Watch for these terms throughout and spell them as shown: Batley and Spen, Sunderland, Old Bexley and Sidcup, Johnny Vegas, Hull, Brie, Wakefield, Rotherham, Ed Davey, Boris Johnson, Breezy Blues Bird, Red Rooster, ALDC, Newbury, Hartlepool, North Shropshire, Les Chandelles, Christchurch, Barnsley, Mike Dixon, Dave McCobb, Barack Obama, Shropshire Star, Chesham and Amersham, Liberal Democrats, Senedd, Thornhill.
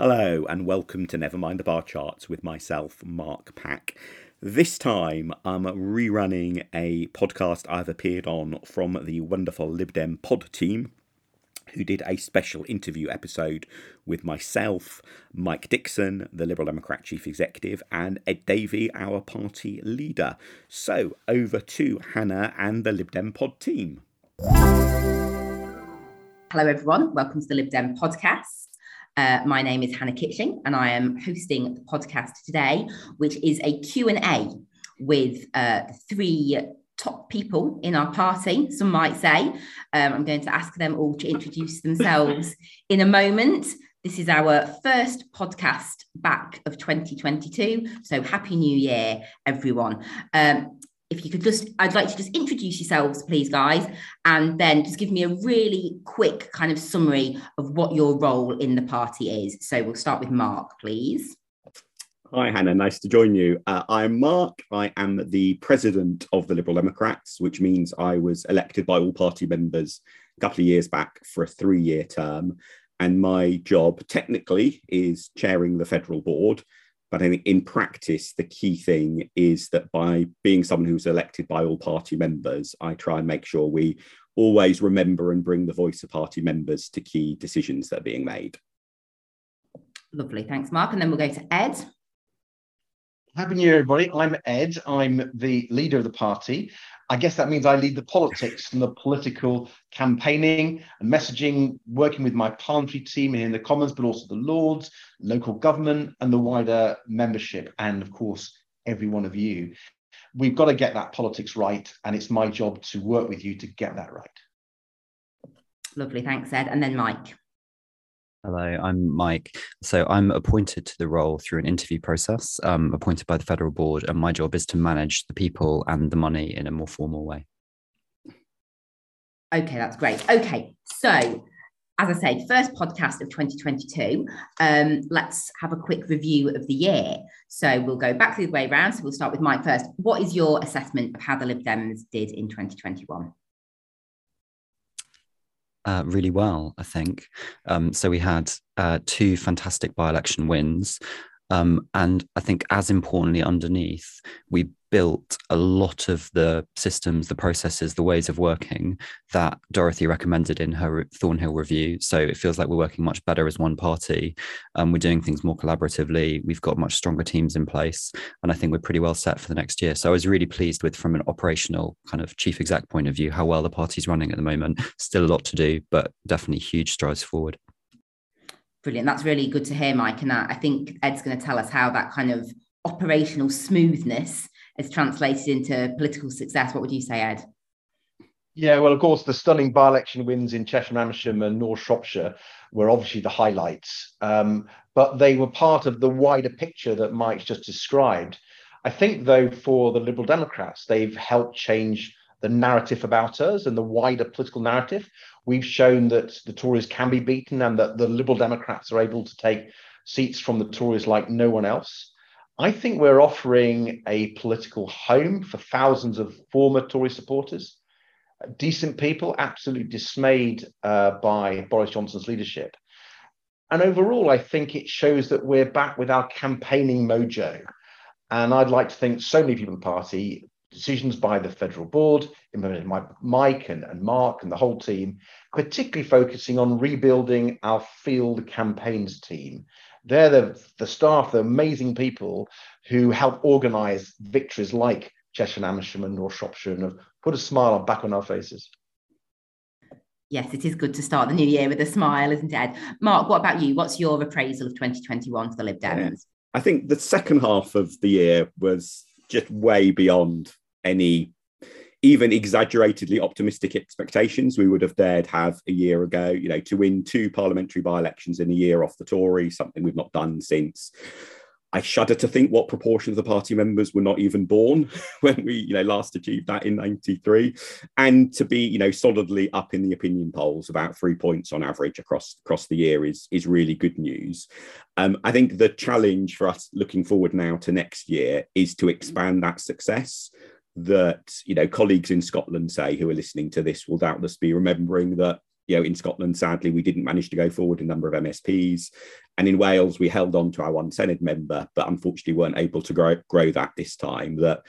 Hello and welcome to Never Mind the Bar Charts with myself, Mark Pack. This time I'm rerunning a podcast I've appeared on from the wonderful Lib Dem pod team, who did a special interview episode with myself, Mike Dixon, the Liberal Democrat Chief Executive, and Ed Davey, our party leader. So over to Hannah and the Lib Dem pod team. Hello everyone, welcome to the Lib Dem podcast. My name is Hannah Kitching and I am hosting the podcast today, which is a Q&A with three top people in our party, some might say. I'm going to ask them all to introduce themselves in a moment. This is our first podcast back of 2022, so Happy New Year, everyone. If you could I'd like to just introduce yourselves, please, guys, and then just give me a really quick kind of summary of what your role in the party is. So we'll start with Mark, please. Hi, Hannah. Nice to join you. I'm Mark. I am the president of the Liberal Democrats, which means I was elected by all party members a couple of years back for a three-year term. And my job technically is chairing the federal board. But I think in practice, the key thing is that by being someone who's elected by all party members, I try and make sure we always remember and bring the voice of party members to key decisions that are being made. Lovely. Thanks, Mark. And then we'll go to Ed. Happy New Year, everybody. I'm Ed. I'm the leader of the party. I guess that means I lead the politics and the political campaigning and messaging, working with my parliamentary team here in the Commons, but also the Lords, local government and the wider membership. And of course, every one of you. We've got to get that politics right. And it's my job to work with you to get that right. Lovely. Thanks, Ed. And then Mike. Hello, I'm Mike. So I'm appointed to the role through an interview process, appointed by the federal board, and my job is to manage the people and the money in a more formal way. Okay, that's great. Okay, so as I say, first podcast of 2022, let's have a quick review of the year. So we'll go back the way round. So we'll start with Mike first. What is your assessment of how the Lib Dems did in 2021? Really well, I think. So we had two fantastic by-election wins. And I think as importantly underneath, we built a lot of the systems, the processes, the ways of working that Dorothy recommended in her Thornhill review. So it feels like we're working much better as one party. We're doing things more collaboratively. We've got much stronger teams in place. And I think we're pretty well set for the next year. So I was really pleased with, from an operational kind of chief exec point of view, how well the party's running at the moment. Still a lot to do, but definitely huge strides forward. Brilliant. That's really good to hear, Mike. And I think Ed's going to tell us how that kind of operational smoothness is translated into political success. What would you say, Ed? Yeah, well, of course, the stunning by-election wins in Chesham and Amersham and North Shropshire were obviously the highlights, but they were part of the wider picture that Mike's just described. I think, though, for the Liberal Democrats, they've helped change the narrative about us and the wider political narrative. We've shown that the Tories can be beaten and that the Liberal Democrats are able to take seats from the Tories like no one else. I think we're offering a political home for thousands of former Tory supporters, decent people, absolutely dismayed by Boris Johnson's leadership. And overall, I think it shows that we're back with our campaigning mojo. And I'd like to think so many people in the party, decisions by the federal board, implemented by Mike and Mark and the whole team, particularly focusing on rebuilding our field campaigns team. They're the staff, the amazing people who help organise victories like Chesham and Amersham and North Shropshire and have put a smile back on our faces. Yes, it is good to start the new year with a smile, isn't it, Ed? Mark, what about you? What's your appraisal of 2021 for the Lib Dems? Yeah. I think the second half of the year was just way beyond any even exaggeratedly optimistic expectations we would have dared have a year ago, you know, to win two parliamentary by-elections in a year off the Tories, something we've not done since. I shudder to think what proportion of the party members were not even born when we, you know, last achieved that in 93, and to be, you know, solidly up in the opinion polls about 3 points on average across the year is really good news. I think the challenge for us looking forward now to next year is to expand that success that, you know, colleagues in Scotland, say, who are listening to this will doubtless be remembering that you know, in Scotland, sadly, we didn't manage to go forward a number of MSPs. And in Wales, we held on to our one Senedd member, but unfortunately weren't able to grow that this time. That,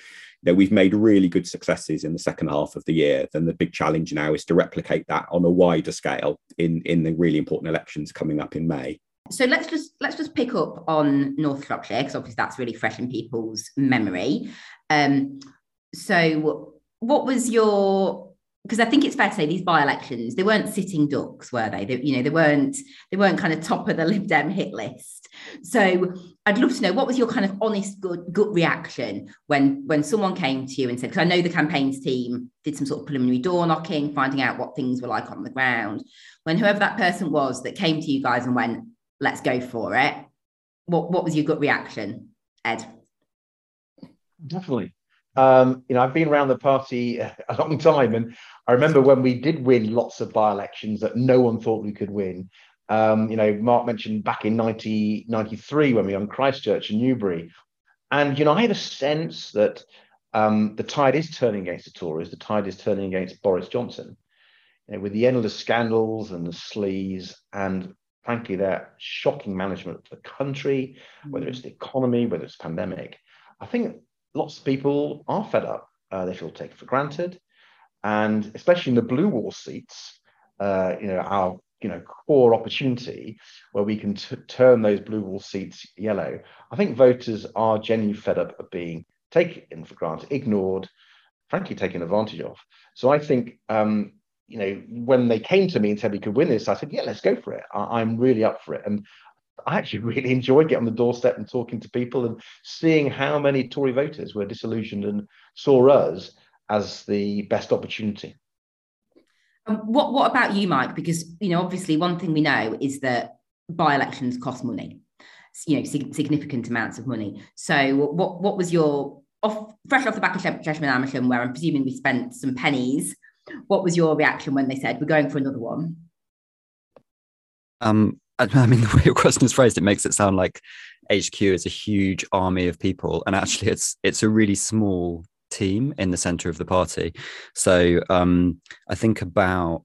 you know, we've made really good successes in the second half of the year. Then the big challenge now is to replicate that on a wider scale in the really important elections coming up in May. So let's just pick up on North Shropshire, because obviously that's really fresh in people's memory. So what was your, because I think it's fair to say these by-elections, they weren't sitting ducks, were they? They weren't kind of top of the Lib Dem hit list. So I'd love to know, what was your kind of honest gut reaction when someone came to you and said, because I know the campaigns team did some sort of preliminary door knocking, finding out what things were like on the ground. When whoever that person was that came to you guys and went, let's go for it, what was your gut reaction, Ed? Definitely. You know, I've been around the party a long time, and I remember when we did win lots of by-elections that no one thought we could win. You know, Mark mentioned back in 1993 when we won Christchurch and Newbury, and you know, I had a sense that the tide is turning against the Tories, the tide is turning against Boris Johnson, you know, with the endless scandals and the sleaze and frankly their shocking management of the country, whether it's the economy, whether it's pandemic. I think lots of people are fed up. They feel taken for granted, and especially in the blue wall seats, you know, our core opportunity where we can turn those blue wall seats yellow. I think voters are genuinely fed up of being taken for granted, ignored, frankly taken advantage of. So I think you know, when they came to me and said we could win this, I said, yeah, let's go for it. I'm really up for it, and I actually really enjoyed getting on the doorstep and talking to people and seeing how many Tory voters were disillusioned and saw us as the best opportunity. What about you, Mike? Because, you know, obviously one thing we know is that by-elections cost money, you know, significant amounts of money. So what was your, fresh off the back of Chesham and Amersham, where I'm presuming we spent some pennies, what was your reaction when they said, we're going for another one? I mean, the way your question is phrased, it makes it sound like HQ is a huge army of people, and actually it's a really small team in the centre of the party. So I think about,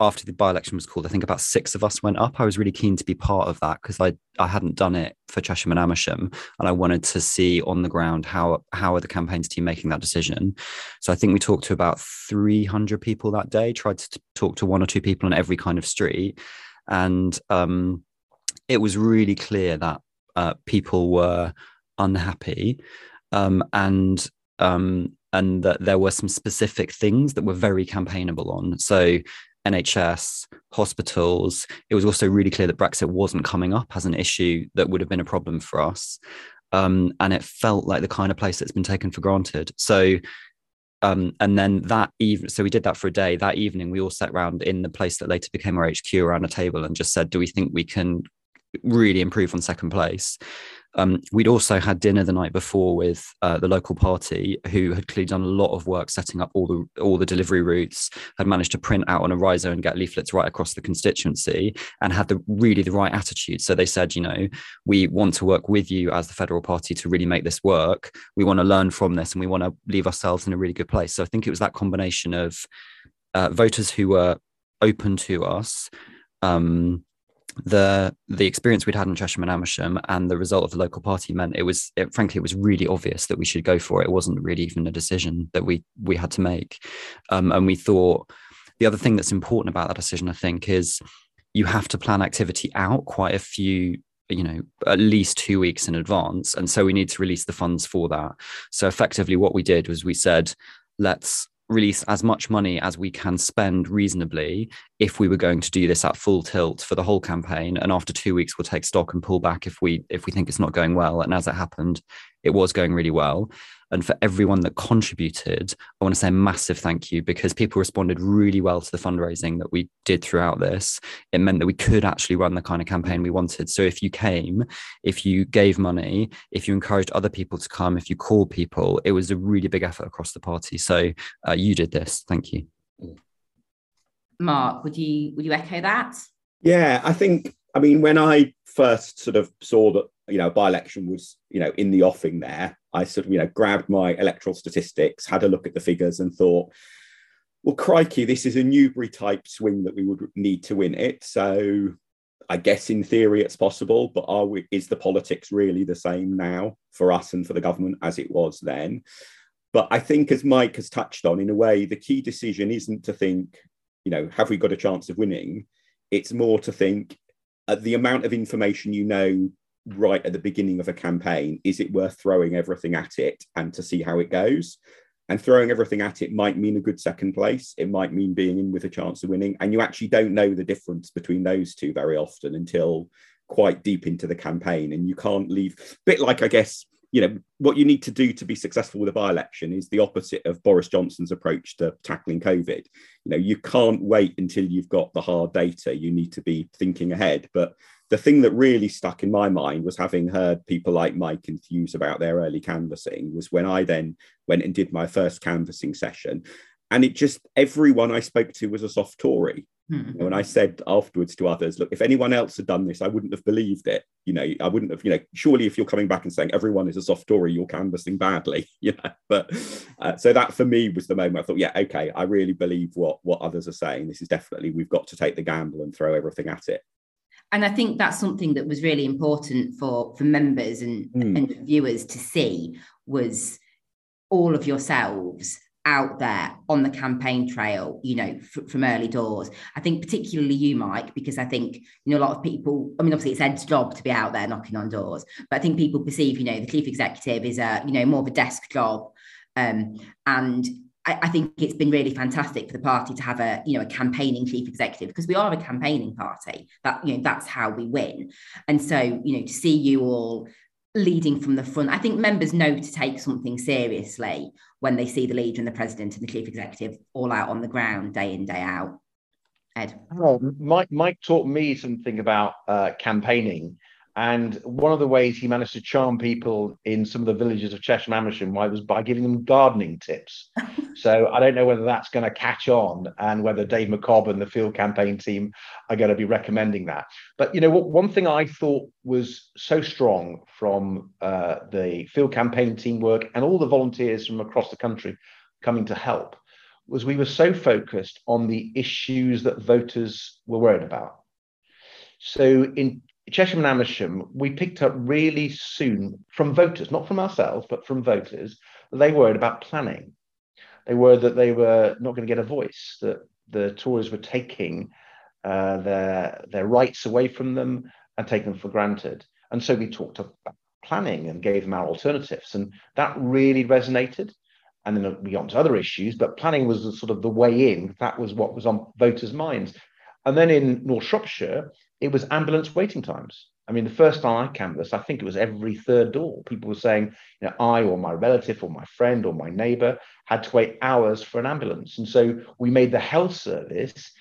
after the by-election was called, I think about 6 of us went up. I was really keen to be part of that because I hadn't done it for Chesham and Amersham, and I wanted to see on the ground how are the campaigns team making that decision. So I think we talked to about 300 people that day, tried to talk to 1 or 2 people on every kind of street. And it was really clear that people were unhappy, and that there were some specific things that were very campaignable on. So NHS, hospitals. It was also really clear that Brexit wasn't coming up as an issue that would have been a problem for us. And it felt like the kind of place that's been taken for granted. So and then that evening, so we did that for a day. That evening, we all sat around in the place that later became our HQ around a table and just said, do we think we can really improve on second place? We'd also had dinner the night before with the local party, who had clearly done a lot of work setting up all the delivery routes, had managed to print out on a rhizo and get leaflets right across the constituency, and had the right attitude. So they said, you know, we want to work with you as the federal party to really make this work. We want to learn from this, and we want to leave ourselves in a really good place. So I think it was that combination of voters who were open to us, the experience we'd had in Chesham and Amersham and the result of the local party meant it was really obvious that we should go for it. It wasn't really even a decision that we had to make. And we thought the other thing that's important about that decision, I think, is you have to plan activity out quite a few, you know, at least 2 weeks in advance. And so we need to release the funds for that. So effectively what we did was we said, let's release as much money as we can spend reasonably if we were going to do this at full tilt for the whole campaign, and after 2 weeks we'll take stock and pull back if we think it's not going well. And as it happened, it was going really well. And for everyone that contributed, I want to say a massive thank you, because people responded really well to the fundraising that we did throughout this. It meant that we could actually run the kind of campaign we wanted. So if you came, if you gave money, if you encouraged other people to come, if you called people, it was a really big effort across the party. So you did this. Thank you. Mark, would you echo that? Yeah, I think, I mean, when I first sort of saw that, you know, by-election was, you know, in the offing there, I sort of, you know, grabbed my electoral statistics, had a look at the figures and thought, well, crikey, this is a Newbury type swing that we would need to win it. So I guess in theory it's possible, but are we, is the politics really the same now for us and for the government as it was then? But I think, as Mike has touched on, in a way, the key decision isn't to think, you know, have we got a chance of winning? It's more to think the amount of information you know right at the beginning of a campaign, is it worth throwing everything at it and to see how it goes? And throwing everything at it might mean a good second place. It might mean being in with a chance of winning. And you actually don't know the difference between those two very often until quite deep into the campaign. And you can't leave, a bit like, I guess, you know, what you need to do to be successful with a by-election is the opposite of Boris Johnson's approach to tackling COVID. You know, you can't wait until you've got the hard data. You need to be thinking ahead. But the thing that really stuck in my mind was, having heard people like Mike enthuse about their early canvassing, was when I then went and did my first canvassing session. And it just, everyone I spoke to was a soft Tory. You know, and I said afterwards to others, look, if anyone else had done this, I wouldn't have believed it. You know, I wouldn't have, you know, surely if you're coming back and saying everyone is a soft Tory, you're canvassing badly, you know. But so that for me was the moment I thought, yeah, OK, I really believe what others are saying. This is definitely, we've got to take the gamble and throw everything at it. And I think that's something that was really important for members and viewers to see, was all of yourselves out there on the campaign trail, you know, from early doors. I think particularly you, Mike, because I think, you know, a lot of people, I mean, obviously it's Ed's job to be out there knocking on doors, but I think people perceive, you know, the chief executive is a, you know, more of a desk job. And I think it's been really fantastic for the party to have a, you know, a campaigning chief executive, because we are a campaigning party. That, you know, that's how we win. And so, you know, to see you all leading from the front, I think members know to take something seriously when they see the leader and the president and the chief executive all out on the ground day in, day out. Ed? Well, Mike taught me something about campaigning, and one of the ways he managed to charm people in some of the villages of Chesham and Amersham was by giving them gardening tips. So I don't know whether that's going to catch on and whether Dave McCobb and the field campaign team are going to be recommending that. But, you know, one thing I thought was so strong from the field campaign team work and all the volunteers from across the country coming to help was we were so focused on the issues that voters were worried about. So in Chesham and Amersham, we picked up really soon from voters, not from ourselves, but from voters, that they worried about planning. They worried that they were not going to get a voice, that the Tories were taking their rights away from them and taking them for granted. And so we talked about planning and gave them our alternatives, and that really resonated. And then we got to other issues, but planning was the, sort of the way in. That was what was on voters' minds. And then in North Shropshire, it was ambulance waiting times. I mean, the first time I canvassed, I think it was every third door. People were saying, you know, I or my relative or my friend or my neighbour had to wait hours for an ambulance. And so we made the health service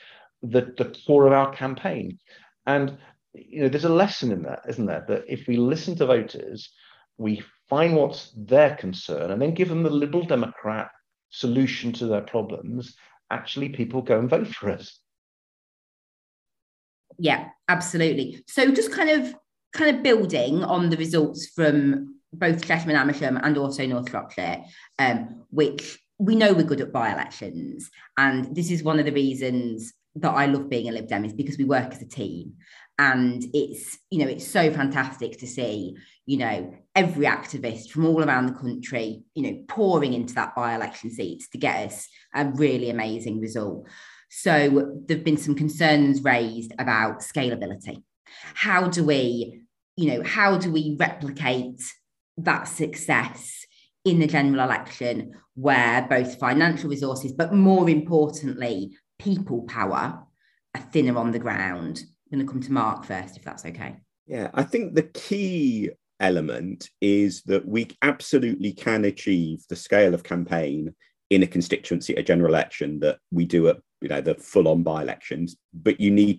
the core of our campaign. And, you know, there's a lesson in that, isn't there? That if we listen to voters, we find what's their concern and then give them the Liberal Democrat solution to their problems, actually people go and vote for us. Yeah, absolutely. So just kind of building on the results from both Chesham and Amersham and also North Shropshire, which we know we're good at by-elections. And this is one of the reasons that I love being a Lib Dem, is because we work as a team. And it's, you know, it's so fantastic to see, you know, every activist from all around the country, you know, pouring into that by-election seats to get us a really amazing result. So there have been some concerns raised about scalability. How do we, you know, how do we replicate that success in the general election, where both financial resources, but more importantly, people power are thinner on the ground? I'm going to come to Mark first, if that's okay. Yeah, I think the key element is that we absolutely can achieve the scale of campaign in a constituency, a general election, that we do at, you know, the full-on by-elections, but you need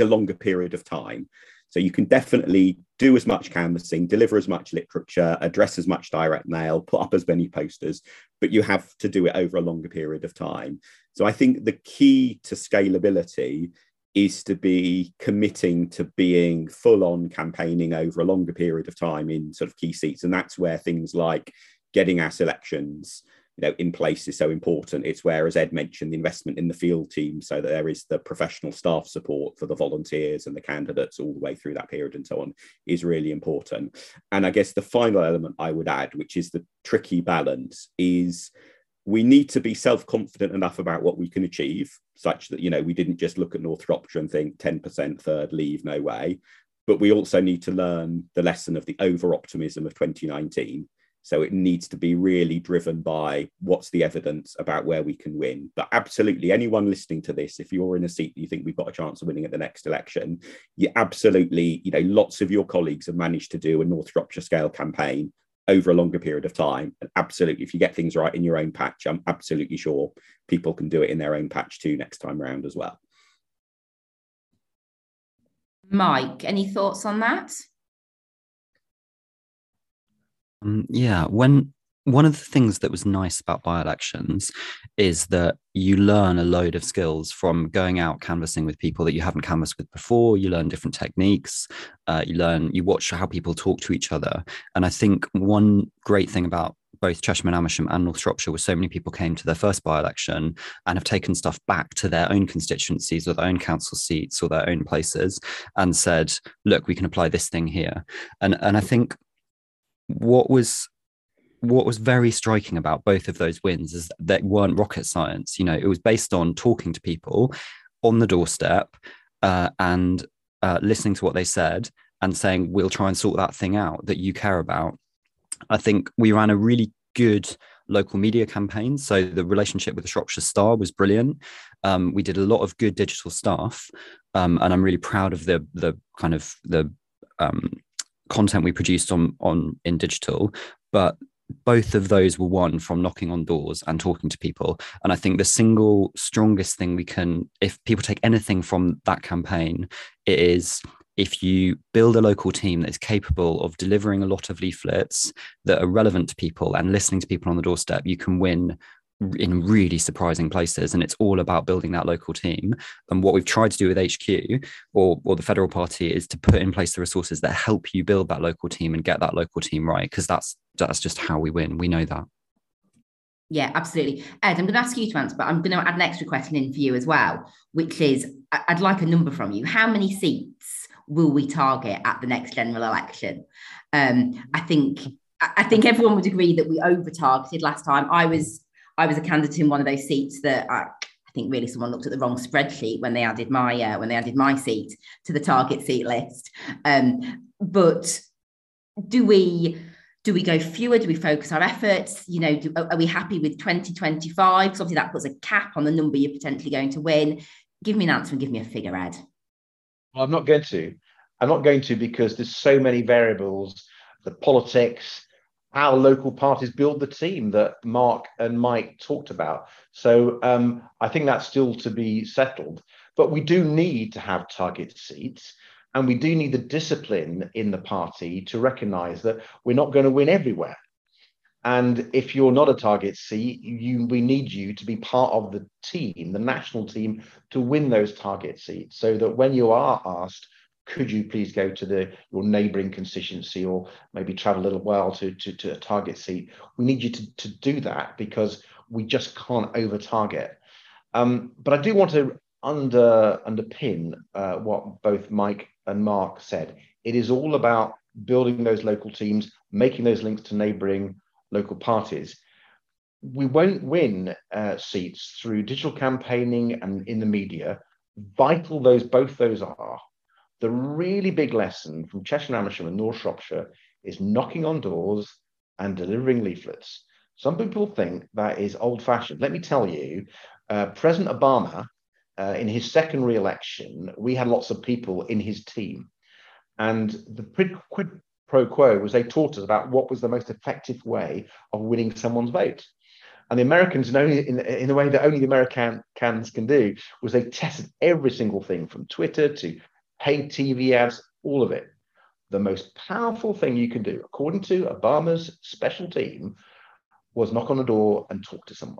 a longer period of time. So you can definitely do as much canvassing, deliver as much literature, address as much direct mail, put up as many posters, but you have to do it over a longer period of time. So I think the key to scalability is to be committing to being full-on campaigning over a longer period of time in sort of key seats. And that's where things like getting our selections you know, in place is so important. It's where, as Ed mentioned, the investment in the field team, so that there is the professional staff support for the volunteers and the candidates all the way through that period and so on, is really important. And I guess the final element I would add, which is the tricky balance, is we need to be self-confident enough about what we can achieve, such that, you know, we didn't just look at North Shropshire and think 10% third, leave, no way. But we also need to learn the lesson of the over-optimism of 2019. So it needs to be really driven by what's the evidence about where we can win. But absolutely, anyone listening to this, if you're in a seat that you think we've got a chance of winning at the next election, you absolutely, you know, lots of your colleagues have managed to do a North Shropshire scale campaign over a longer period of time. And absolutely, if you get things right in your own patch, I'm absolutely sure people can do it in their own patch too next time round as well. Mike, any thoughts on that? Yeah, when one of the things that was nice about by-elections is that you learn a load of skills from going out canvassing with people that you haven't canvassed with before. You learn different techniques, you watch how people talk to each other. And I think one great thing about both Chesham and Amersham and North Shropshire was so many people came to their first by-election and have taken stuff back to their own constituencies or their own council seats or their own places and said, look, we can apply this thing here. And I think what was very striking about both of those wins is that they weren't rocket science. You know, it was based on talking to people on the doorstep and listening to what they said and saying, we'll try and sort that thing out that you care about. I think we ran a really good local media campaign. So the relationship with the Shropshire Star was brilliant. We did a lot of good digital stuff. And I'm really proud of the kind of content we produced in digital. But both of those were won from knocking on doors and talking to people. And I think the single strongest thing we can, if people take anything from that campaign, it is, if you build a local team that is capable of delivering a lot of leaflets that are relevant to people and listening to people on the doorstep, you can win in really surprising places. And it's all about building that local team. And what we've tried to do with HQ or the Federal Party is to put in place the resources that help you build that local team and get that local team right, because that's just how we win. We know that. Yeah, absolutely. Ed, I'm going to ask you to answer, but I'm going to add an extra question in for you as well, which is, I'd like a number from you. How many seats will we target at the next general election? I think everyone would agree that we over-targeted last time. I was a candidate in one of those seats that I think really someone looked at the wrong spreadsheet when they added my seat to the target seat list. But do we go fewer? Do we focus our efforts? You know, are we happy with 2025? Because obviously that puts a cap on the number you're potentially going to win. Give me an answer and give me a figure, Ed. Well, I'm not going to, because there's so many variables, the politics, how local parties build the team that Mark and Mike talked about. So I think that's still to be settled. But we do need to have target seats, and we do need the discipline in the party to recognise that we're not going to win everywhere. And if you're not a target seat, we need you to be part of the team, the national team, to win those target seats, so that when you are asked, could you please go to your neighbouring constituency or maybe travel a little while to a target seat, we need you to do that, because we just can't over-target. But I do want to underpin what both Mike and Mark said. It is all about building those local teams, making those links to neighbouring local parties. We won't win seats through digital campaigning and in the media. Vital both those are. The really big lesson from Chesham and Amersham and North Shropshire is knocking on doors and delivering leaflets. Some people think that is old-fashioned. Let me tell you, President Obama, in his second re-election, we had lots of people in his team. And the pro quo was they taught us about what was the most effective way of winning someone's vote. And the Americans, in a way that only the Americans can do, was they tested every single thing from Twitter to paid TV ads, all of it. The most powerful thing you can do, according to Obama's special team, was knock on the door and talk to someone.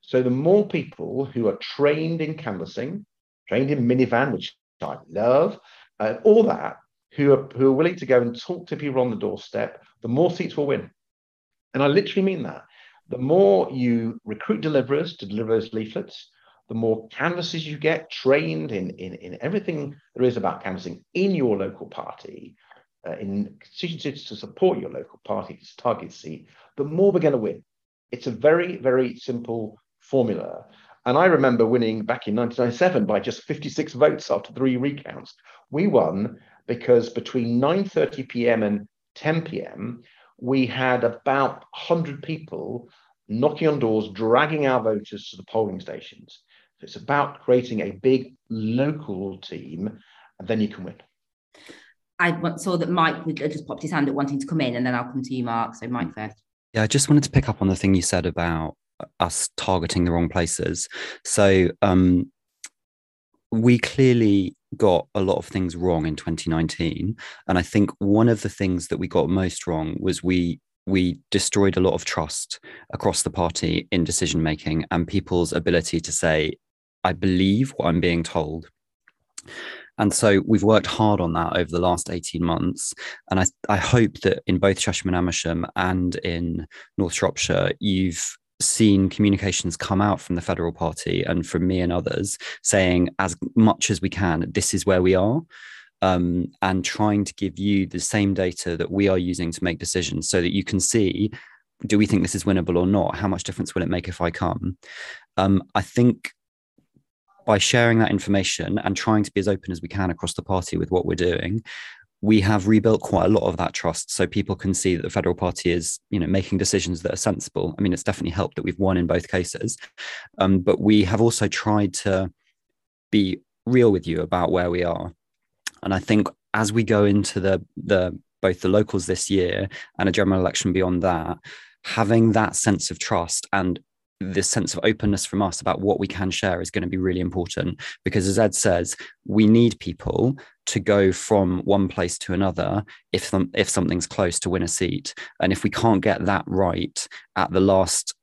So the more people who are trained in canvassing, trained in minivan, which I love, all that, who are willing to go and talk to people on the doorstep, the more seats will win. And I literally mean that. The more you recruit deliverers to deliver those leaflets, the more canvassers you get trained in everything there is about canvassing in your local party, in constituencies to support your local party's target seat, the more we're going to win. It's a very, very simple formula. And I remember winning back in 1997 by just 56 votes after 3 recounts. We won because between 9:30 p.m. and 10 p.m, we had about 100 people knocking on doors, dragging our voters to the polling stations. So it's about creating a big local team, and then you can win. I saw that Mike just popped his hand up wanting to come in, and then I'll come to you, Mark. So Mike first. Yeah, I just wanted to pick up on the thing you said about us targeting the wrong places. So we clearly got a lot of things wrong in 2019. And I think one of the things that we got most wrong was we destroyed a lot of trust across the party in decision-making and people's ability to say, I believe what I'm being told. And so we've worked hard on that over the last 18 months. And I hope that in both Chesham and Amersham and in North Shropshire, you've seen communications come out from the federal party and from me and others saying, as much as we can, this is where we are. And trying to give you the same data that we are using to make decisions so that you can see, do we think this is winnable or not? How much difference will it make if I come? I think by sharing that information and trying to be as open as we can across the party with what we're doing, we have rebuilt quite a lot of that trust so people can see that the federal party is, you know, making decisions that are sensible. I mean, it's definitely helped that we've won in both cases. But we have also tried to be real with you about where we are. And I think as we go into both the locals this year and a general election beyond that, having that sense of trust and this sense of openness from us about what we can share is going to be really important. Because as Ed says, we need people to go from one place to another if something's close to win a seat. And if we can't get that right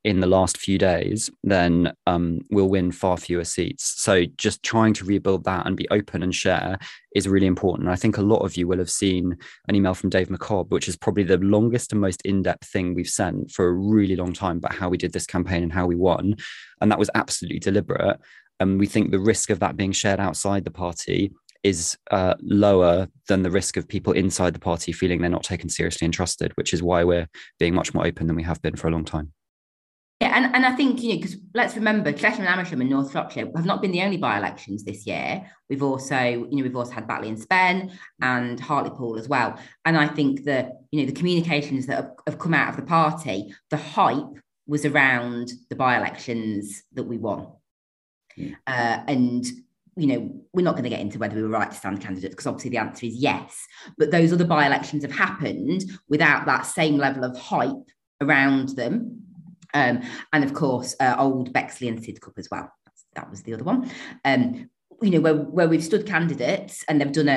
in the last few days, then we'll win far fewer seats. So just trying to rebuild that and be open and share is really important. I think a lot of you will have seen an email from Dave McCobb, which is probably the longest and most in-depth thing we've sent for a really long time about how we did this campaign and how we won. And that was absolutely deliberate. And we think the risk of that being shared outside the party is lower than the risk of people inside the party feeling they're not taken seriously and trusted, which is why we're being much more open than we have been for a long time. Yeah, and I think, you know, because let's remember, Chesham and Amersham and North Shropshire have not been the only by-elections this year. We've also, you know, we've also had Batley and Spen and Hartlepool as well. And I think that, you know, the communications that have come out of the party, the hype was around the by-elections that we won. Yeah. And, you know, we're not going to get into whether we were right to stand candidates, because obviously the answer is yes. But those other by-elections have happened without that same level of hype around them. And of course, Old Bexley and Sidcup as well. That was the other one. You know, where we've stood candidates and they've done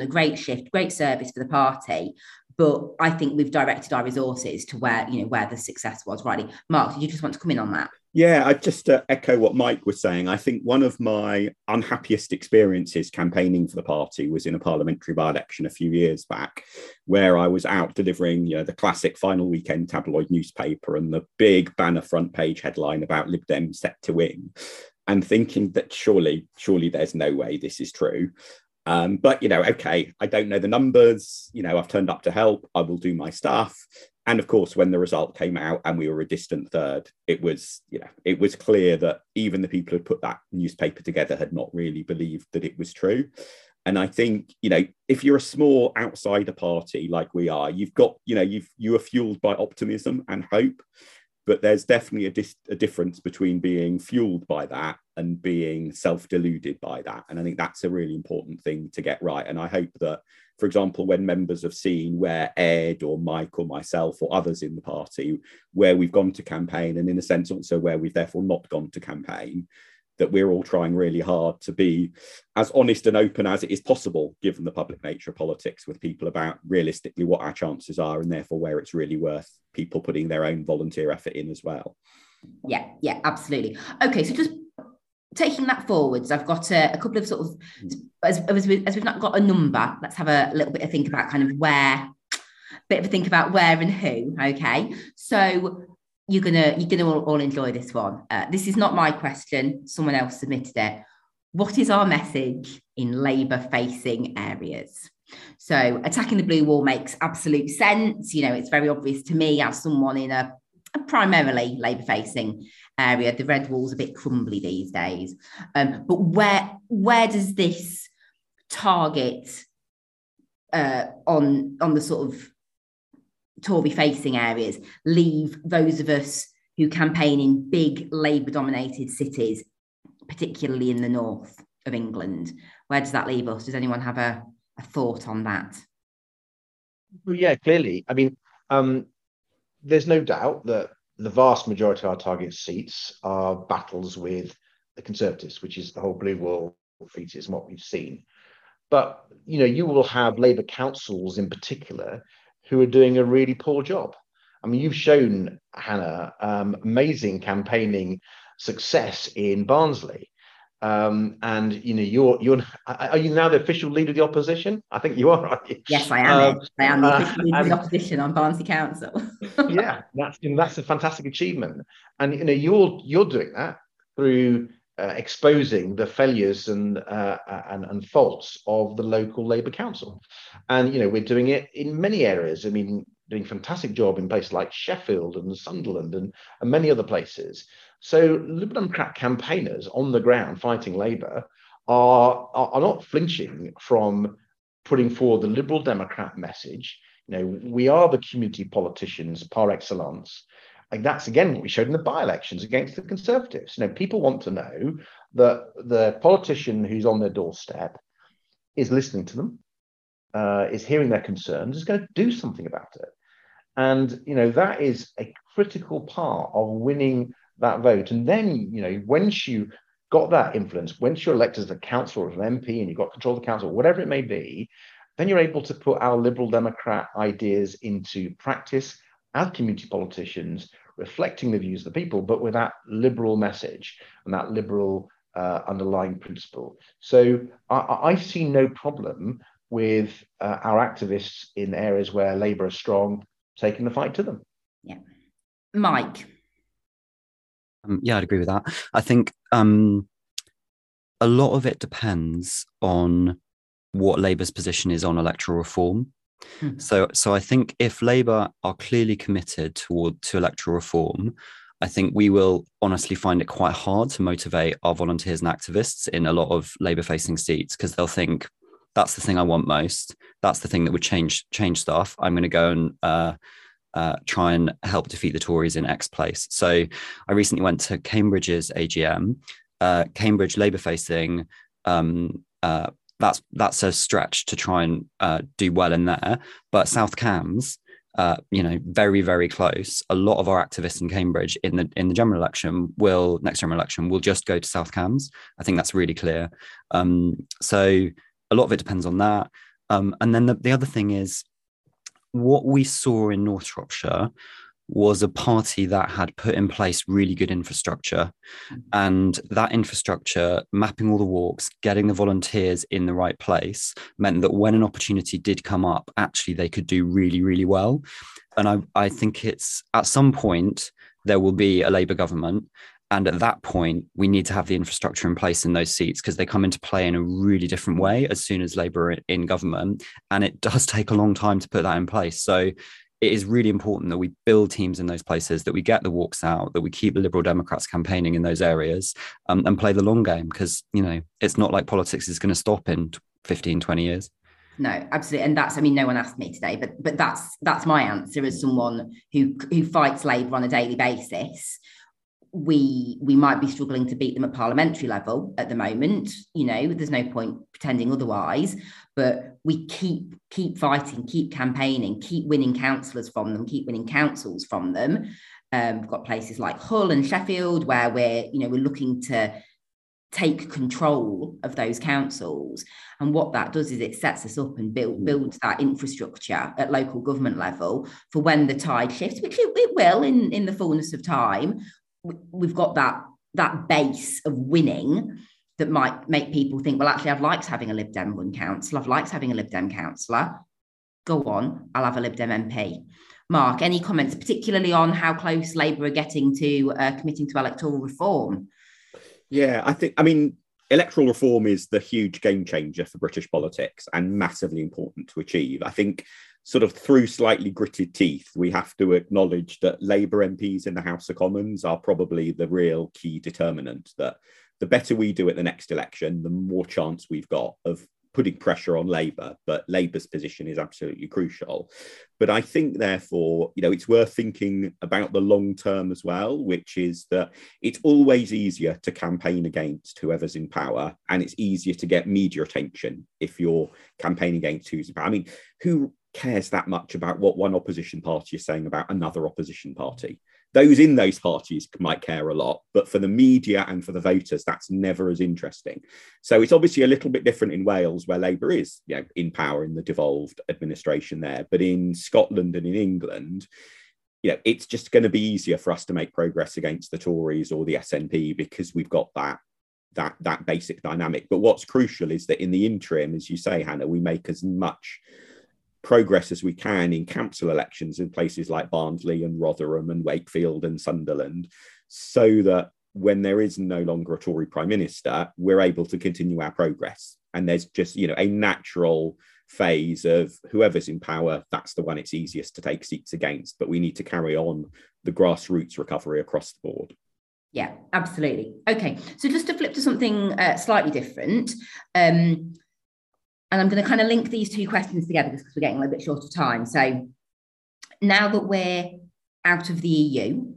a great shift, great service for the party. But I think we've directed our resources to where the success was. Rightly, Mark, did you just want to come in on that? Yeah, I just echo what Mike was saying. I think one of my unhappiest experiences campaigning for the party was in a parliamentary by-election a few years back, where I was out delivering, you know, the classic final weekend tabloid newspaper and the big banner front page headline about Lib Dem set to win, and thinking that surely there's no way this is true. But, you know, OK, I don't know the numbers. You know, I've turned up to help. I will do my stuff. And of course, when the result came out and we were a distant third, it was clear that even the people who put that newspaper together had not really believed that it was true. And I think, you know, if you're a small outsider party like we are, you've got, you know, you are fueled by optimism and hope. But there's definitely a difference between being fueled by that and being self-deluded by that. And I think that's a really important thing to get right. And I hope that, for example, when members have seen where Ed or Mike or myself or others in the party, where we've gone to campaign and in a sense also where we've therefore not gone to campaign, that we're all trying really hard to be as honest and open as it is possible, given the public nature of politics, with people about realistically what our chances are and therefore where it's really worth people putting their own volunteer effort in as well. Yeah, yeah, absolutely. Okay, so just taking that forwards, I've got a couple of sort of, as we've not got a number, let's have a little bit of think about kind of where, bit of a think about where and who, okay? So You're gonna all enjoy this one. This is not my question. Someone else submitted it. What is our message in Labour-facing areas? So attacking the blue wall makes absolute sense. You know, it's very obvious to me as someone in a primarily Labour-facing area. The red wall's a bit crumbly these days. But where does this target on the sort of Tory-facing areas leave those of us who campaign in big Labour-dominated cities, particularly in the north of England? Where does that leave us? Does anyone have a thought on that? Well, yeah, clearly. I mean, there's no doubt that the vast majority of our target seats are battles with the Conservatives, which is the whole blue wall fetus and what we've seen. But, you know, you will have Labour councils in particular who are doing a really poor job. I mean, you've shown, Hannah, amazing campaigning success in Barnsley. And, you know, are you now the official leader of the opposition? I think you are, aren't you? Yes, I am. I am the official leader of the opposition on Barnsley Council. Yeah, that's a fantastic achievement. And, you know, you're doing that through exposing the failures and faults of the local Labour Council. And, you know, we're doing it in many areas. I mean, doing a fantastic job in places like Sheffield and Sunderland and many other places. So Liberal Democrat campaigners on the ground fighting Labour are not flinching from putting forward the Liberal Democrat message. You know, we are the community politicians par excellence. And that's, again, what we showed in the by-elections against the Conservatives. You know, people want to know that the politician who's on their doorstep is listening to them, is hearing their concerns, is going to do something about it. And, you know, that is a critical part of winning that vote. And then, you know, once you got that influence, once you're elected as a councillor or as an MP and you've got control of the council, whatever it may be, then you're able to put our Liberal Democrat ideas into practice as community politicians, reflecting the views of the people, but with that liberal message and that liberal underlying principle. So I see no problem with our activists in areas where Labour is strong, taking the fight to them. Yeah. Mike? Yeah, I'd agree with that. I think a lot of it depends on what Labour's position is on electoral reform. Mm-hmm. So I think if Labour are clearly committed to electoral reform, I think we will honestly find it quite hard to motivate our volunteers and activists in a lot of Labour-facing seats, because they'll think, that's the thing I want most. That's the thing that would change stuff. I'm going to go and try and help defeat the Tories in X place. So I recently went to Cambridge's AGM, Cambridge Labour-facing. That's a stretch to try and do well in there. But South Cams, you know, very, very close. A lot of our activists in Cambridge in the next general election will just go to South Cams. I think that's really clear. So a lot of it depends on that. And then the other thing is, what we saw in North Shropshire was a party that had put in place really good infrastructure, and that infrastructure, mapping all the walks, getting the volunteers in the right place, meant that when an opportunity did come up, actually they could do really, really well. And I think it's at some point there will be a Labour government, and at that point we need to have the infrastructure in place in those seats, because they come into play in a really different way as soon as Labour are in government, and it does take a long time to put that in place. So it is really important that we build teams in those places, that we get the walks out, that we keep the Liberal Democrats campaigning in those areas, and play the long game, because, you know, it's not like politics is going to stop in 15, 20 years. No, absolutely. And that's, I mean, no one asked me today, but that's my answer as someone who fights Labour on a daily basis. We might be struggling to beat them at parliamentary level at the moment. You know, there's no point pretending otherwise, but we keep fighting, keep campaigning, keep winning councillors from them, keep winning councils from them. We've got places like Hull and Sheffield where we're looking to take control of those councils. And what that does is it sets us up and builds that infrastructure at local government level for when the tide shifts, which it will in the fullness of time. We've got that base of winning that might make people think, well, actually, I've liked having a Lib Dem councillor. Go on, I'll have a Lib Dem MP. Mark, any comments, particularly on how close Labour are getting to committing to electoral reform? Yeah, I mean, electoral reform is the huge game changer for British politics and massively important to achieve. I think sort of through slightly gritted teeth, we have to acknowledge that Labour MPs in the House of Commons are probably the real key determinant, that the better we do at the next election, the more chance we've got of putting pressure on Labour, but Labour's position is absolutely crucial. But I think, therefore, you know, it's worth thinking about the long term as well, which is that it's always easier to campaign against whoever's in power, and it's easier to get media attention if you're campaigning against who's in power. I mean, who cares that much about what one opposition party is saying about another opposition party? Those in those parties might care a lot, but for the media and for the voters, that's never as interesting. So it's obviously a little bit different in Wales, where Labour is, you know, in power in the devolved administration there. But in Scotland and in England, you know, it's just going to be easier for us to make progress against the Tories or the SNP because we've got that basic dynamic. But what's crucial is that in the interim, as you say, Hannah, we make as much progress as we can in council elections in places like Barnsley and Rotherham and Wakefield and Sunderland, so that when there is no longer a Tory Prime Minister, we're able to continue our progress. And there's just, you know, a natural phase of whoever's in power, that's the one it's easiest to take seats against, but we need to carry on the grassroots recovery across the board. Yeah, absolutely. Okay, so just to flip to something slightly different, and I'm going to kind of link these two questions together because we're getting a little bit short of time. So now that we're out of the EU,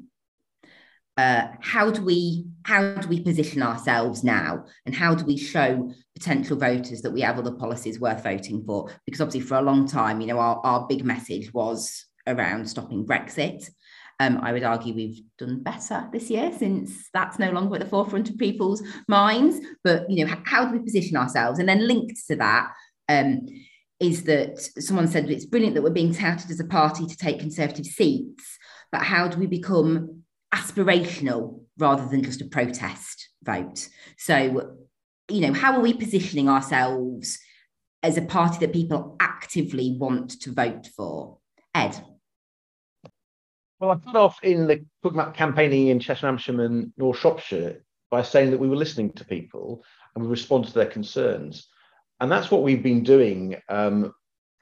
how do we position ourselves now? And how do we show potential voters that we have other policies worth voting for? Because obviously for a long time, you know, our big message was around stopping Brexit. I would argue we've done better this year since that's no longer at the forefront of people's minds. But, you know, how do we position ourselves? And then linked to that, is that someone said it's brilliant that we're being touted as a party to take Conservative seats, but how do we become aspirational rather than just a protest vote? So, you know, how are we positioning ourselves as a party that people actively want to vote for? Ed? Well, I put off talking about campaigning in Chesham and Amersham and North Shropshire by saying that we were listening to people and we responded to their concerns. And that's what we've been doing for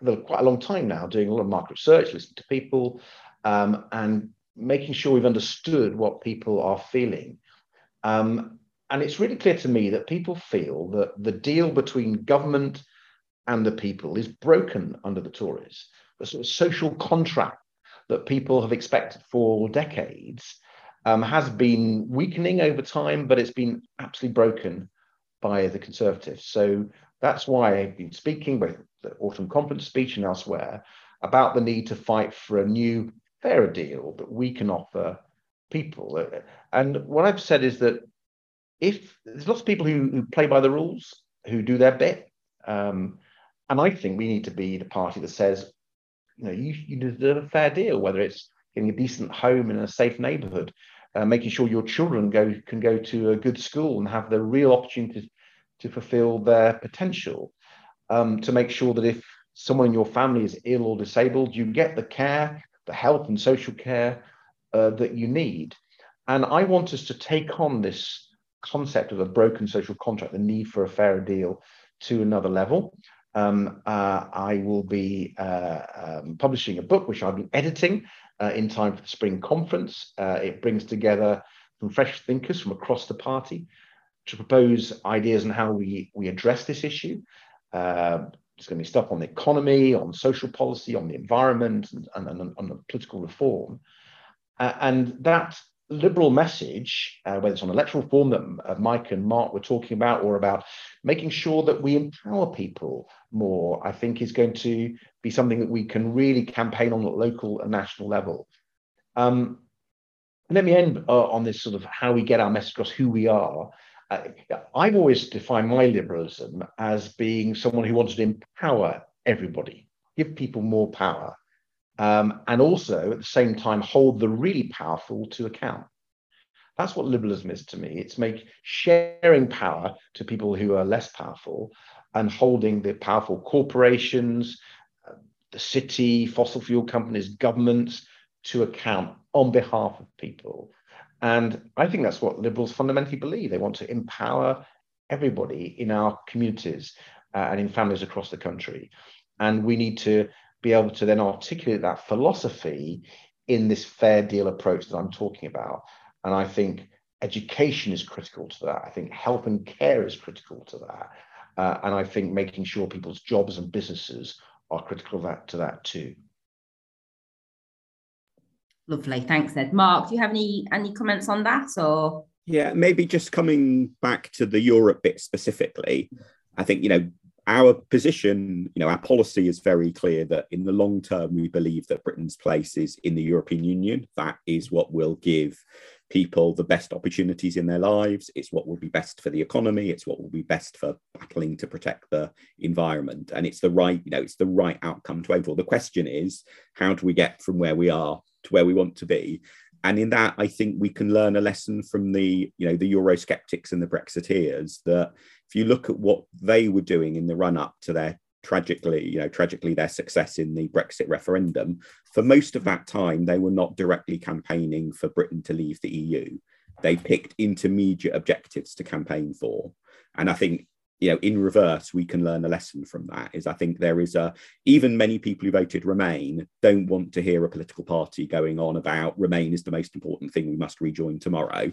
quite a long time now, doing a lot of market research, listening to people, and making sure we've understood what people are feeling. And it's really clear to me that people feel that the deal between government and the people is broken under the Tories, a sort of social contract that people have expected for decades has been weakening over time, but it's been absolutely broken by the Conservatives. So that's why I've been speaking, both the Autumn Conference speech and elsewhere, about the need to fight for a new, fairer deal that we can offer people. And what I've said is that if there's lots of people who play by the rules, who do their bit, and I think we need to be the party that says, you know, you deserve a fair deal, whether it's getting a decent home in a safe neighbourhood, making sure your children can go to a good school and have the real opportunity to fulfil their potential, to make sure that if someone in your family is ill or disabled, you get the care, the health and social care that you need. And I want us to take on this concept of a broken social contract, the need for a fairer deal, to another level. I will be publishing a book, which I've been editing in time for the spring conference. It brings together some fresh thinkers from across the party to propose ideas on how we address this issue. There's going to be stuff on the economy, on social policy, on the environment, and on the political reform. And that liberal message, whether it's on electoral reform that Mike and Mark were talking about, or about making sure that we empower people more, I think is going to be something that we can really campaign on at local and national level. Let me end on this sort of how we get our message across, who we are. I've always defined my liberalism as being someone who wants to empower everybody, give people more power. And also, at the same time, hold the really powerful to account. That's what liberalism is to me. It's sharing power to people who are less powerful and holding the powerful corporations, the city, fossil fuel companies, governments to account on behalf of people. And I think that's what Liberals fundamentally believe. They want to empower everybody in our communities and in families across the country. And we need to be able to then articulate that philosophy in this fair deal approach that I'm talking about. And I think education is critical to that. I think health and care is critical to that. And I think making sure people's jobs and businesses are critical to that too. Lovely, thanks, Ed. Mark, do you have any comments on that, or? Yeah, maybe just coming back to the Europe bit specifically, I think, you know, our position, you know, our policy is very clear that in the long term, we believe that Britain's place is in the European Union. That is what will give people the best opportunities in their lives. It's what will be best for the economy. It's what will be best for battling to protect the environment. And it's the right, you know, it's the right outcome to aim for. The question is, how do we get from where we are to where we want to be? And in that, I think we can learn a lesson from the, you know, the Eurosceptics and the Brexiteers, that if you look at what they were doing in the run up to their tragically their success in the Brexit referendum, for most of that time, they were not directly campaigning for Britain to leave the EU. They picked intermediate objectives to campaign for. And I think, you know, in reverse, we can learn a lesson from that. Is I think there is even many people who voted Remain don't want to hear a political party going on about Remain is the most important thing, we must rejoin tomorrow,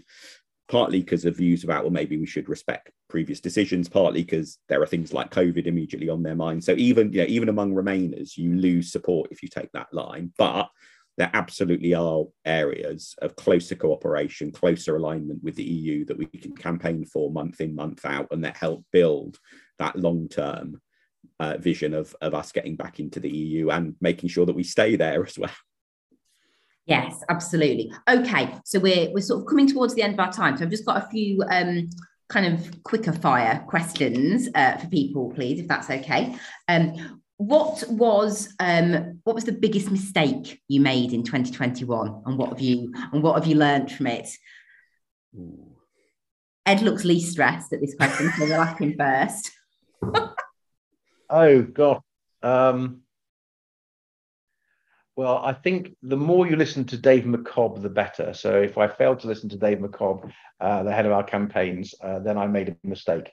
partly because of views about, well, maybe we should respect previous decisions, partly because there are things like COVID immediately on their mind. So even, you know, even among Remainers, you lose support if you take that line. But there absolutely are areas of closer cooperation, closer alignment with the EU that we can campaign for month in, month out, and that help build that long-term vision of us getting back into the EU and making sure that we stay there as well. Yes, absolutely. Okay, so we're sort of coming towards the end of our time. So I've just got a few kind of quicker fire questions for people, please, if that's okay. What was the biggest mistake you made in 2021, and what have you learned from it? Ooh. Ed looks least stressed at this question, so we'll ask him first. Oh God. Well, I think the more you listen to Dave McCobb, the better. So if I failed to listen to Dave McCobb, the head of our campaigns, then I made a mistake.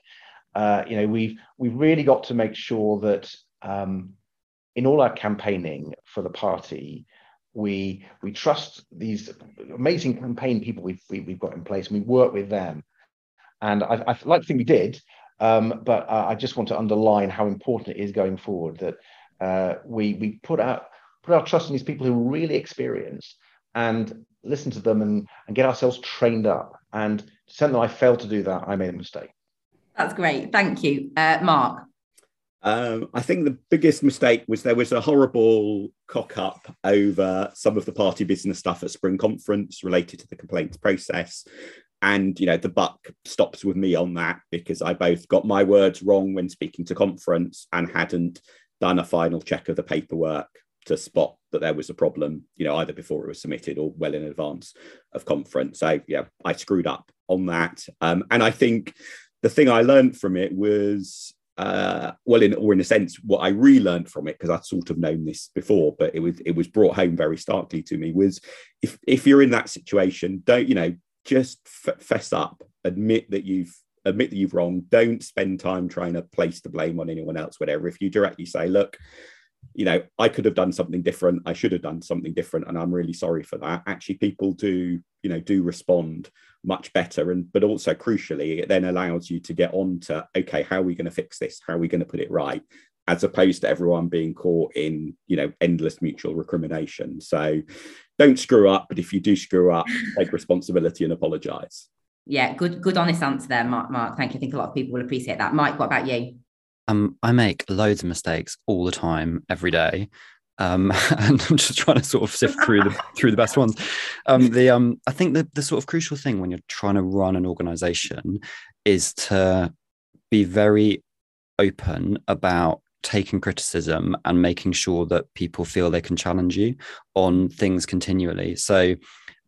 You know, we've really got to make sure that in all our campaigning for the party, we trust these amazing campaign people we've got in place, and we work with them. And I like to think we did, but I just want to underline how important it is going forward that we put our trust in these people who are really experienced, and listen to them and get ourselves trained up. And certainly I failed to do that. I made a mistake. That's great. Thank you. Mark? I think the biggest mistake was there was a horrible cock-up over some of the party business stuff at Spring Conference related to the complaints process. And, you know, the buck stops with me on that, because I both got my words wrong when speaking to conference and hadn't done a final check of the paperwork to spot that there was a problem, you know, either before it was submitted or well in advance of conference. So, yeah, I screwed up on that. And I think the thing I learned from it was... in a sense, what I relearned from it, because I'd sort of known this before, but it was brought home very starkly to me, was if you're in that situation, don't, you know, just fess up, admit that you've wrong. Don't spend time trying to place the blame on anyone else, whatever. If you directly say, look, you know, I could have done something different, I should have done something different, and I'm really sorry for that. Actually, people do respond much better, but also crucially, it then allows you to get on to, okay, how are we going to fix this? How are we going to put it right? As opposed to everyone being caught in, you know, endless mutual recrimination. So don't screw up, but if you do screw up, take responsibility and apologise. Yeah, good honest answer there, Mark. Thank you. I think a lot of people will appreciate that. Mike, what about you? I make loads of mistakes all the time, every day. And I'm just trying to sort of sift through the best ones. I think the sort of crucial thing when you're trying to run an organisation is to be very open about taking criticism and making sure that people feel they can challenge you on things continually. So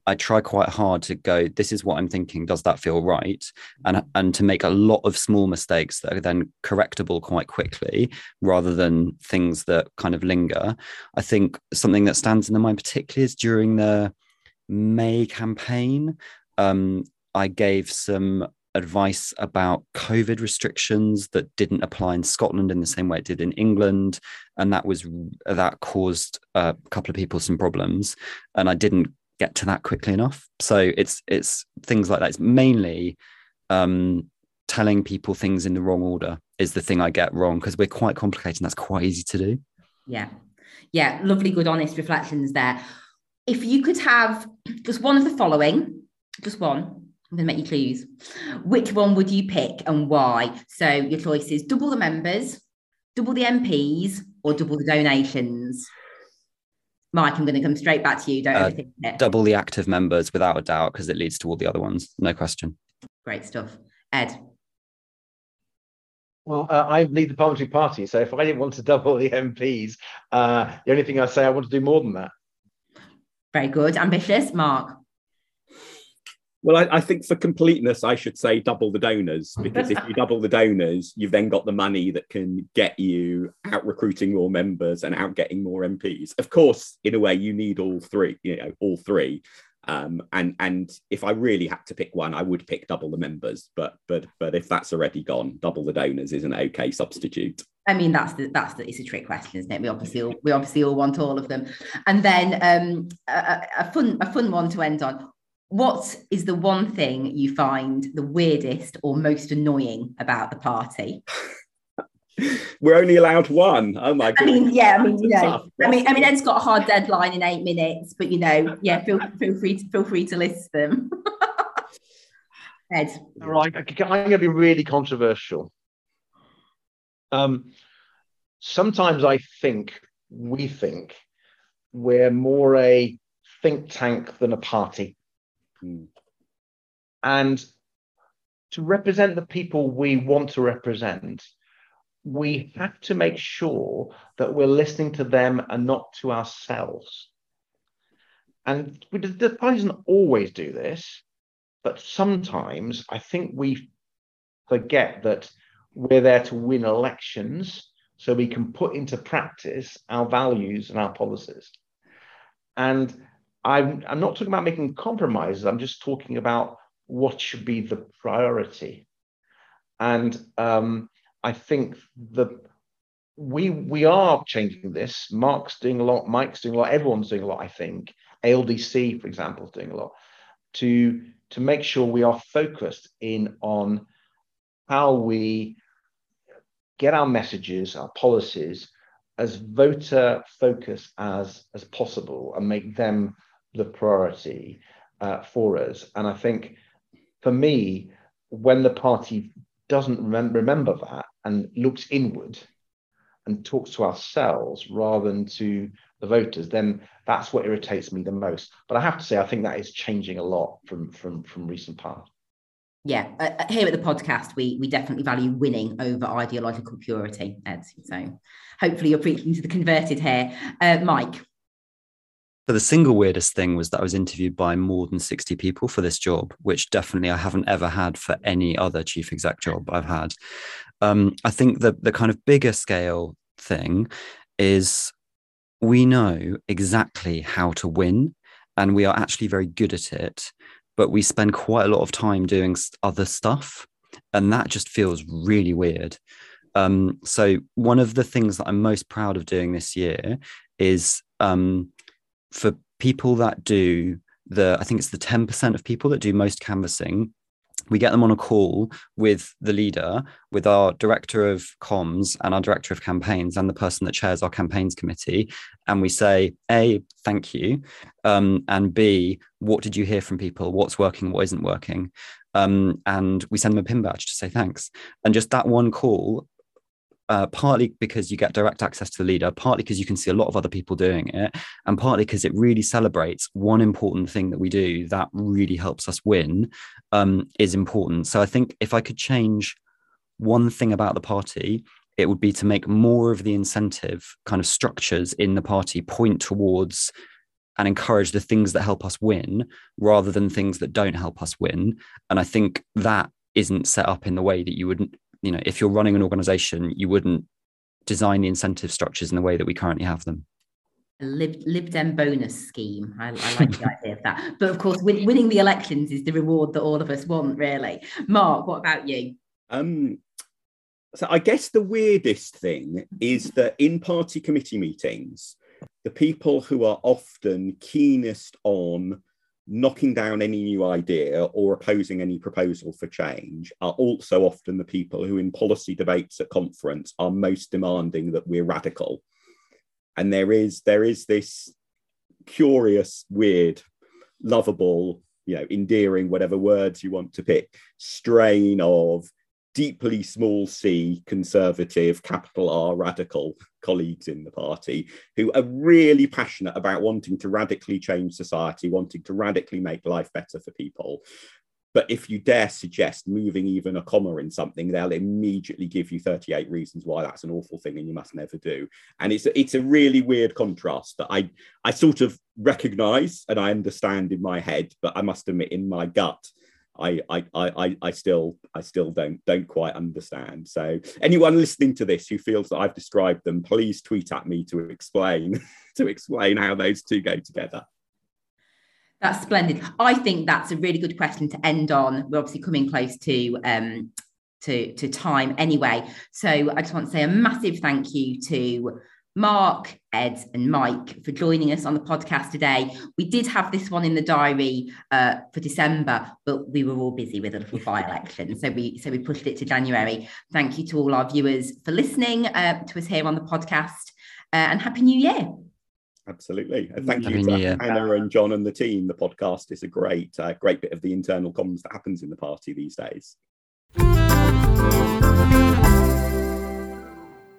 I try quite hard to go, this is what I'm thinking, does that feel right? And to make a lot of small mistakes that are then correctable quite quickly, rather than things that kind of linger. I think something that stands in the mind particularly is during the May campaign, I gave some advice about COVID restrictions that didn't apply in Scotland in the same way it did in England, and that caused a couple of people some problems, and I didn't get to that quickly enough. So it's things like that. It's mainly telling people things in the wrong order is the thing I get wrong, because we're quite complicated and that's quite easy to do. Yeah, lovely, good, honest reflections there. If you could have just one of the following, just one, I'm going to make you clues. Which one would you pick and why? So your choice is double the members, double the MPs, or double the donations. Mike, I'm going to come straight back to you. Don't overthink it. Double the active members, without a doubt, because it leads to all the other ones. No question. Great stuff. Ed? Well, I lead the parliamentary party, so if I didn't want to double the MPs, the only thing I say, I want to do more than that. Very good. Ambitious. Mark? Well, I think for completeness, I should say double the donors, because if you double the donors, you've then got the money that can get you out recruiting more members and out getting more MPs. Of course, in a way, you need all three, And if I really had to pick one, I would pick double the members. But if that's already gone, double the donors is an okay substitute. I mean, it's a trick question, isn't it? We obviously all want all of them. And then a fun one to end on. What is the one thing you find the weirdest or most annoying about the party? We're only allowed one. Oh my god! I mean, Ed's got a hard deadline in 8 minutes, but feel free to list them. Ed, all right, I'm going to be really controversial. Sometimes I think we're more a think tank than a party. And to represent the people we want to represent, we have to make sure that we're listening to them and not to ourselves. And the party doesn't always do this, but sometimes I think we forget that we're there to win elections so we can put into practice our values and our policies. And I'm not talking about making compromises. I'm just talking about what should be the priority. And I think we are changing this. Mark's doing a lot. Mike's doing a lot. Everyone's doing a lot, I think. ALDC, for example, is doing a lot to make sure we are focused in on how we get our messages, our policies, as voter focused as possible and make them the priority for us. And I think, for me, when the party doesn't remember that and looks inward and talks to ourselves rather than to the voters, then that's what irritates me the most. But I have to say, I think that is changing a lot from recent past. Yeah, here at the podcast, we definitely value winning over ideological purity, Ed. So hopefully you're preaching to the converted here. Mike? So the single weirdest thing was that I was interviewed by more than 60 people for this job, which definitely I haven't ever had for any other chief exec job I've had. I think the kind of bigger scale thing is we know exactly how to win, and we are actually very good at it. But we spend quite a lot of time doing other stuff, and that just feels really weird. So one of the things that I'm most proud of doing this year is for people that do I think it's the 10% of people that do most canvassing, we get them on a call with the leader, with our director of comms and our director of campaigns and the person that chairs our campaigns committee. And we say, A, thank you. And B, what did you hear from people? What's working? What isn't working? And we send them a PIN badge to say thanks. And just that one call, partly because you get direct access to the leader, partly because you can see a lot of other people doing it, and partly because it really celebrates one important thing that we do that really helps us win, is important. So I think if I could change one thing about the party, it would be to make more of the incentive kind of structures in the party point towards and encourage the things that help us win rather than things that don't help us win. And I think that isn't set up in the way that you wouldn't, you know, if you're running an organization, you wouldn't design the incentive structures in the way that we currently have them. Lib Dem bonus scheme. I like the idea of that. But of course, winning the elections is the reward that all of us want, really. Mark, what about you? So I guess the weirdest thing is that in party committee meetings, the people who are often keenest on knocking down any new idea or opposing any proposal for change are also often the people who in policy debates at conference are most demanding that we're radical. And there is this curious, weird, lovable, you know, endearing, whatever words you want to pick, strain of deeply small c conservative, capital R radical colleagues in the party who are really passionate about wanting to radically change society, wanting to radically make life better for people. But if you dare suggest moving even a comma in something, they'll immediately give you 38 reasons why that's an awful thing and you must never do. And it's a really weird contrast that I sort of recognise and I understand in my head, but I must admit in my gut, I still don't quite understand. So anyone listening to this who feels that I've described them, please tweet at me to explain how those two go together. That's splendid. I think that's a really good question to end on. We're obviously coming close to time anyway. So I just want to say a massive thank you to Mark, Ed and Mike for joining us on the podcast today. We did have this one in the diary for December, but we were all busy with a little by-election. So we pushed it to January. Thank you to all our viewers for listening to us here on the podcast and Happy New Year. Absolutely. And thank you to Hannah and John and the team. The podcast is a great bit of the internal comms that happens in the party these days.